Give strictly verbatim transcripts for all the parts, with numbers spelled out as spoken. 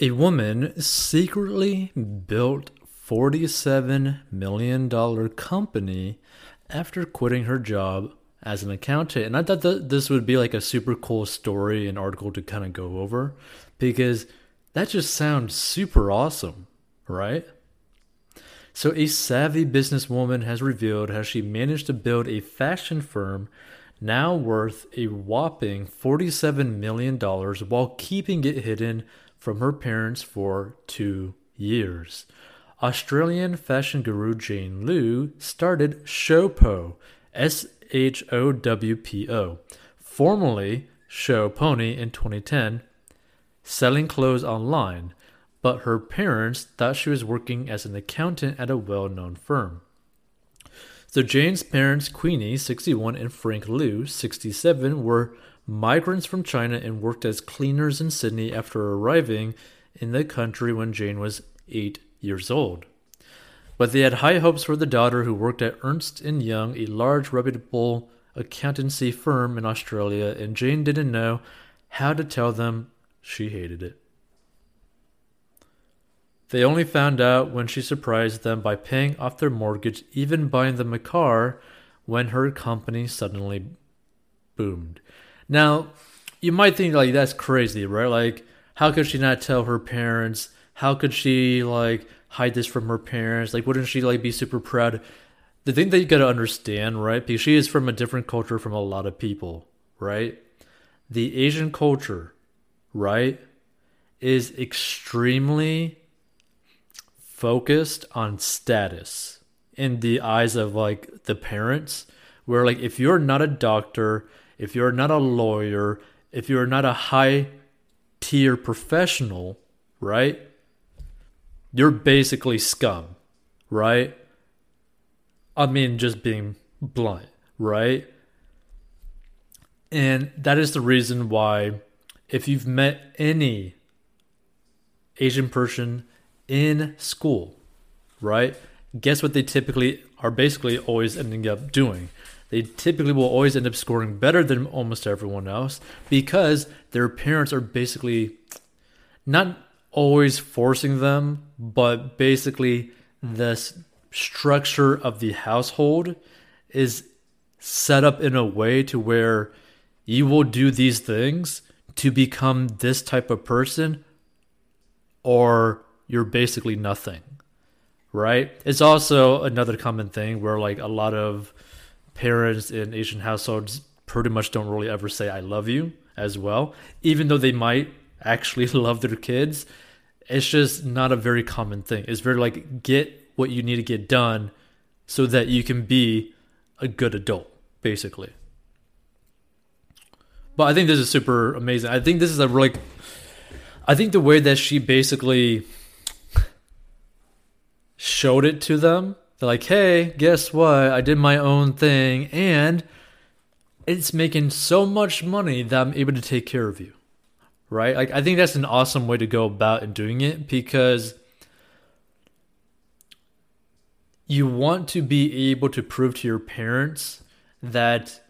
A woman secretly built forty-seven million dollar company after quitting her job as an accountant. And I thought that this would be like a super cool story and article to kind of go over, because that just sounds super awesome, right? So a savvy businesswoman has revealed how she managed to build a fashion firm now worth a whopping forty-seven million dollars while keeping it hidden from her parents for two years. Australian fashion guru Jane Liu started Showpo, S H O W P O, formerly Show Pony, in twenty ten, selling clothes online, but her parents thought she was working as an accountant at a well-known firm. So Jane's parents, Queenie, sixty-one, and Frank Liu, sixty-seven, were migrants from China and worked as cleaners in Sydney after arriving in the country when Jane was eight years old. But they had high hopes for the daughter, who worked at Ernst and Young, a large reputable accountancy firm in Australia, and Jane didn't know how to tell them she hated it. They only found out when she surprised them by paying off their mortgage, even buying them a car, when her company suddenly boomed. Now, you might think, like, that's crazy, right? Like, how could she not tell her parents? How could she, like, hide this from her parents? Like, wouldn't she, like, be super proud? The thing that you gotta understand, right? Because she is from a different culture from a lot of people, right? The Asian culture, right, is extremely focused on status in the eyes of, like, the parents, where, like, if you're not a doctor, if you're not a lawyer, if you're not a high-tier professional, right, you're basically scum, right? I mean, just being blunt, right? And that is the reason why, if you've met any Asian person in school, right, guess what they typically are basically always ending up doing? They typically will always end up scoring better than almost everyone else, because their parents are basically not always forcing them, but basically the structure of the household is set up in a way to where you will do these things to become this type of person, or you're basically nothing, right? It's also another common thing where, like, a lot of parents in Asian households pretty much don't really ever say I love you as well, even though they might actually love their kids. It's just not a very common thing. It's very, like, get what you need to get done so that you can be a good adult, basically. But I think this is super amazing. I think this is a really, I think the way that she basically showed it to them, they're like, hey, guess what? I did my own thing, and it's making so much money that I'm able to take care of you, right? Like, I think that's an awesome way to go about in doing it, because you want to be able to prove to your parents that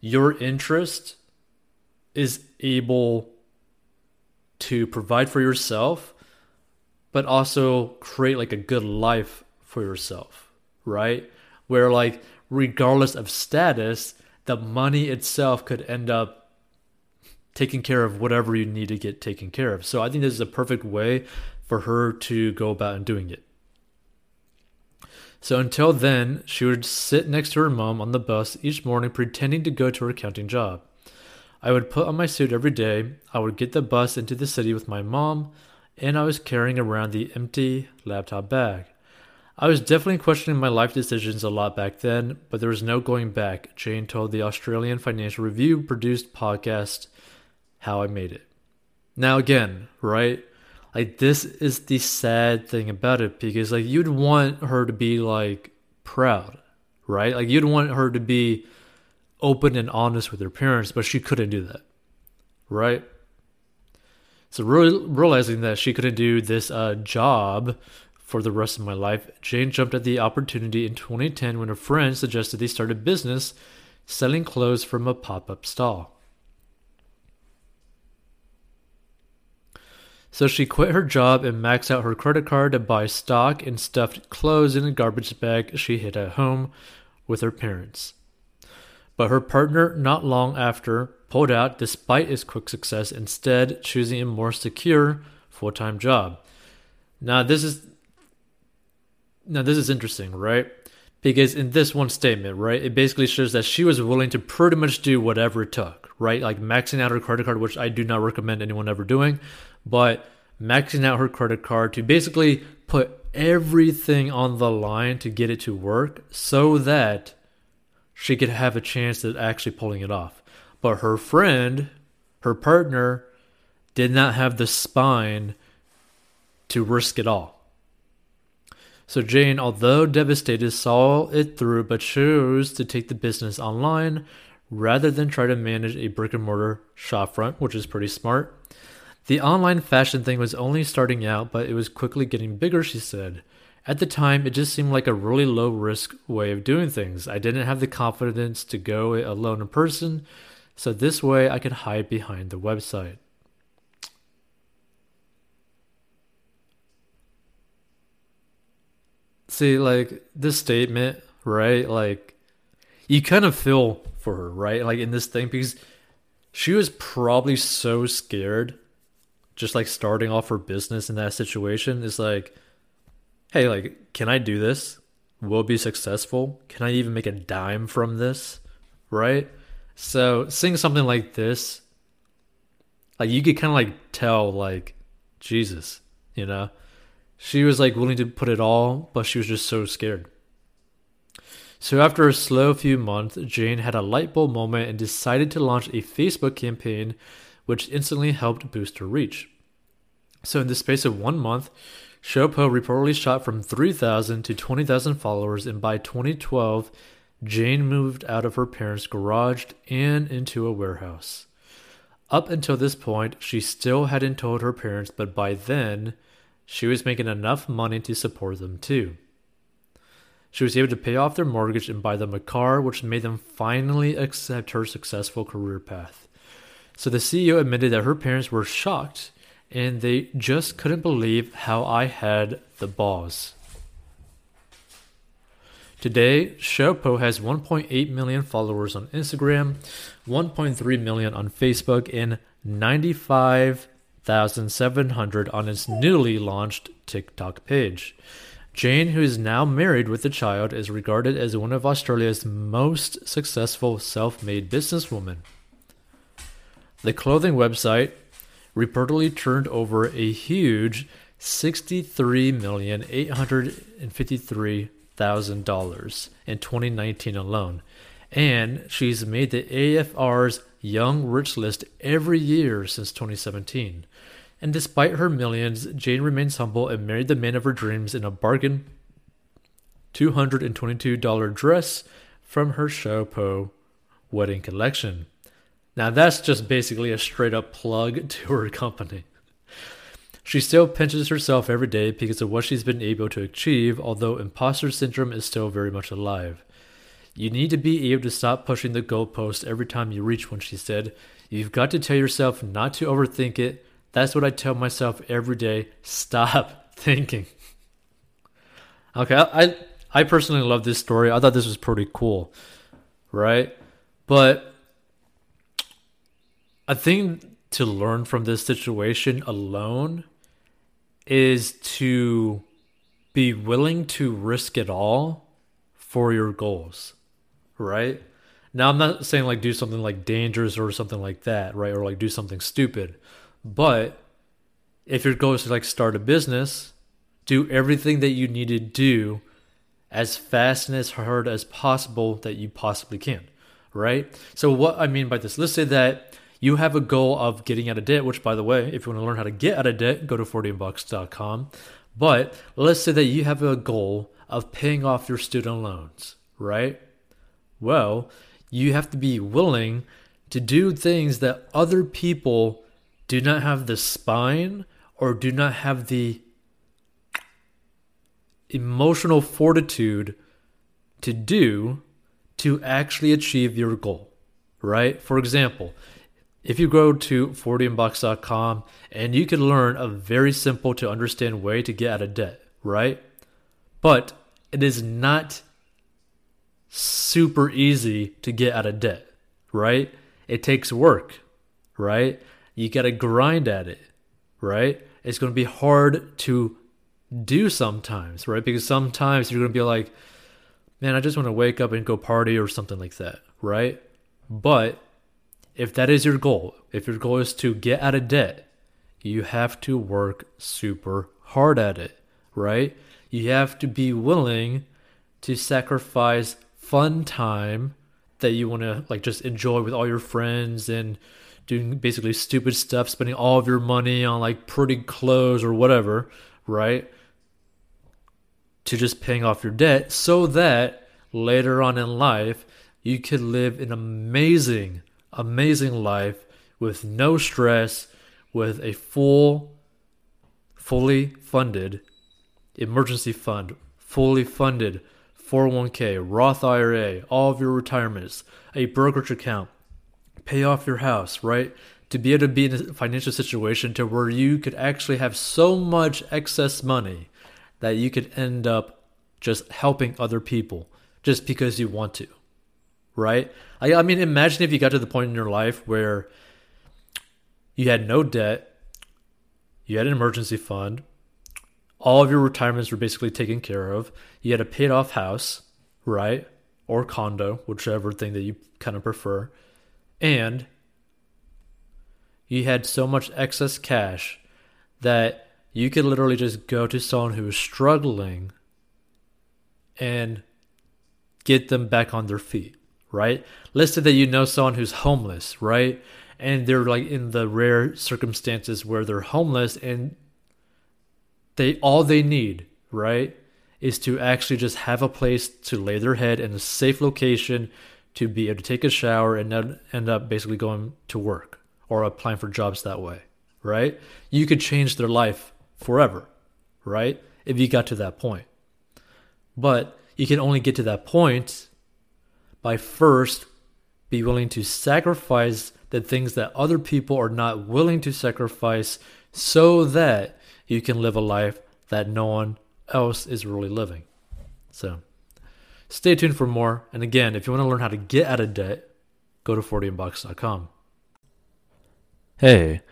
your interest is able to provide for yourself, but also create, like, a good life for yourself, right? Where, like, regardless of status, the money itself could end up taking care of whatever you need to get taken care of. So I think this is a perfect way for her to go about in doing it. So until then, she would sit next to her mom on the bus each morning, pretending to go to her accounting job. I would put on my suit every day. I would get the bus into the city with my mom, and I was carrying around the empty laptop bag. I was definitely questioning my life decisions a lot back then, but there was no going back, Jane told the Australian Financial Review produced podcast, How I Made It. Now again, right? Like, this is the sad thing about it, because, like, you'd want her to be, like, proud, right? Like, you'd want her to be open and honest with her parents, but she couldn't do that, right? So re- realizing that she couldn't do this uh, job for the rest of my life, Jane jumped at the opportunity in twenty ten when a friend suggested they start a business selling clothes from a pop-up stall. So she quit her job and maxed out her credit card to buy stock and stuffed clothes in a garbage bag she hid at home with her parents. But her partner, not long after, pulled out despite his quick success, instead choosing a more secure full-time job. Now this is now this is interesting, right? Because in this one statement, right, it basically shows that she was willing to pretty much do whatever it took, right? Like maxing out her credit card, which I do not recommend anyone ever doing, but maxing out her credit card to basically put everything on the line to get it to work so that she could have a chance at actually pulling it off. But her friend, her partner, did not have the spine to risk it all. So Jane, although devastated, saw it through but chose to take the business online rather than try to manage a brick-and-mortar shopfront, which is pretty smart. The online fashion thing was only starting out, but it was quickly getting bigger, she said. At the time, it just seemed like a really low-risk way of doing things. I didn't have the confidence to go it alone in person, so this way I could hide behind the website. See, like, this statement, right? Like, you kind of feel for her, right? Like, in this thing, because she was probably so scared, just, like, starting off her business in that situation is, like, hey, like, can I do this? Will it be successful? Can I even make a dime from this, right? So seeing something like this, like, you could kind of, like, tell, like, Jesus, you know? She was, like, willing to put it all, but she was just so scared. So after a slow few months, Jane had a light bulb moment and decided to launch a Facebook campaign, which instantly helped boost her reach. So in the space of one month, Showpo reportedly shot from three thousand to twenty thousand followers, and by twenty twelve, Jane moved out of her parents' garage and into a warehouse. Up until this point, she still hadn't told her parents, but by then, she was making enough money to support them too. She was able to pay off their mortgage and buy them a car, which made them finally accept her successful career path. So the C E O admitted that her parents were shocked and they just couldn't believe how I had the balls. Today, Showpo has one point eight million followers on Instagram, one point three million on Facebook, and ninety-five thousand seven hundred on its newly launched TikTok page. Jane, who is now married with a child, is regarded as one of Australia's most successful self-made businesswomen. The clothing website reportedly turned over a huge sixty-three million eight hundred fifty-three thousand dollars in twenty nineteen alone, and she's made the A F R's Young Rich List every year since twenty seventeen. And despite her millions, Jane remains humble and married the man of her dreams in a bargain two hundred twenty-two dollars dress from her Showpo wedding collection. Now that's just basically a straight up plug to her company. She still pinches herself every day because of what she's been able to achieve, although imposter syndrome is still very much alive. You need to be able to stop pushing the goalpost every time you reach one, she said. You've got to tell yourself not to overthink it. That's what I tell myself every day. Stop thinking. Okay, I I personally love this story. I thought this was pretty cool, right? But a thing to learn from this situation alone is to be willing to risk it all for your goals, right? Now, I'm not saying like do something like dangerous or something like that, right? Or like do something stupid. But if your goal is to like start a business, do everything that you need to do as fast and as hard as possible that you possibly can, right? So what I mean by this, let's say that you have a goal of getting out of debt, which, by the way, if you want to learn how to get out of debt, go to forty in bucks dot com. But let's say that you have a goal of paying off your student loans, right? Well, you have to be willing to do things that other people do not have the spine or do not have the emotional fortitude to do to actually achieve your goal, right? For example, If you go to forty in box dot com, and you can learn a very simple to understand way to get out of debt, right? But it is not super easy to get out of debt, right? It takes work, right? You got to grind at it, right? It's going to be hard to do sometimes, right? Because sometimes you're going to be like, man, I just want to wake up and go party or something like that, right? But if that is your goal, if your goal is to get out of debt, you have to work super hard at it, right? You have to be willing to sacrifice fun time that you want to like just enjoy with all your friends and doing basically stupid stuff, spending all of your money on like pretty clothes or whatever, right? To just paying off your debt so that later on in life, you could live an amazing, amazing life with no stress, with a full, fully funded emergency fund, fully funded four oh one k, Roth I R A, all of your retirements, a brokerage account, pay off your house, right? To be able to be in a financial situation to where you could actually have so much excess money that you could end up just helping other people just because you want to, right? I, I mean, imagine if you got to the point in your life where you had no debt, you had an emergency fund, all of your retirements were basically taken care of, you had a paid off house, right? Or condo, whichever thing that you kind of prefer. And you had so much excess cash that you could literally just go to someone who is struggling and get them back on their feet, right? Let's say that you know someone who's homeless, right? And they're like in the rare circumstances where they're homeless and they all they need, right, is to actually just have a place to lay their head in a safe location to be able to take a shower and end up basically going to work or applying for jobs that way, right? You could change their life forever, right? If you got to that point. But you can only get to that point by first be willing to sacrifice the things that other people are not willing to sacrifice so that you can live a life that no one else is really living. So stay tuned for more. And again, if you want to learn how to get out of debt, go to forty in box dot com. Hey,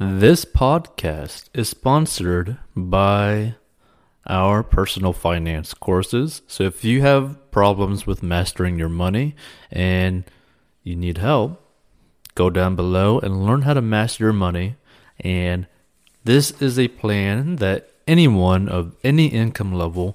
this podcast is sponsored by our personal finance courses. So if you have problems with mastering your money and you need help, go down below and learn how to master your money. And this is a plan that anyone of any income level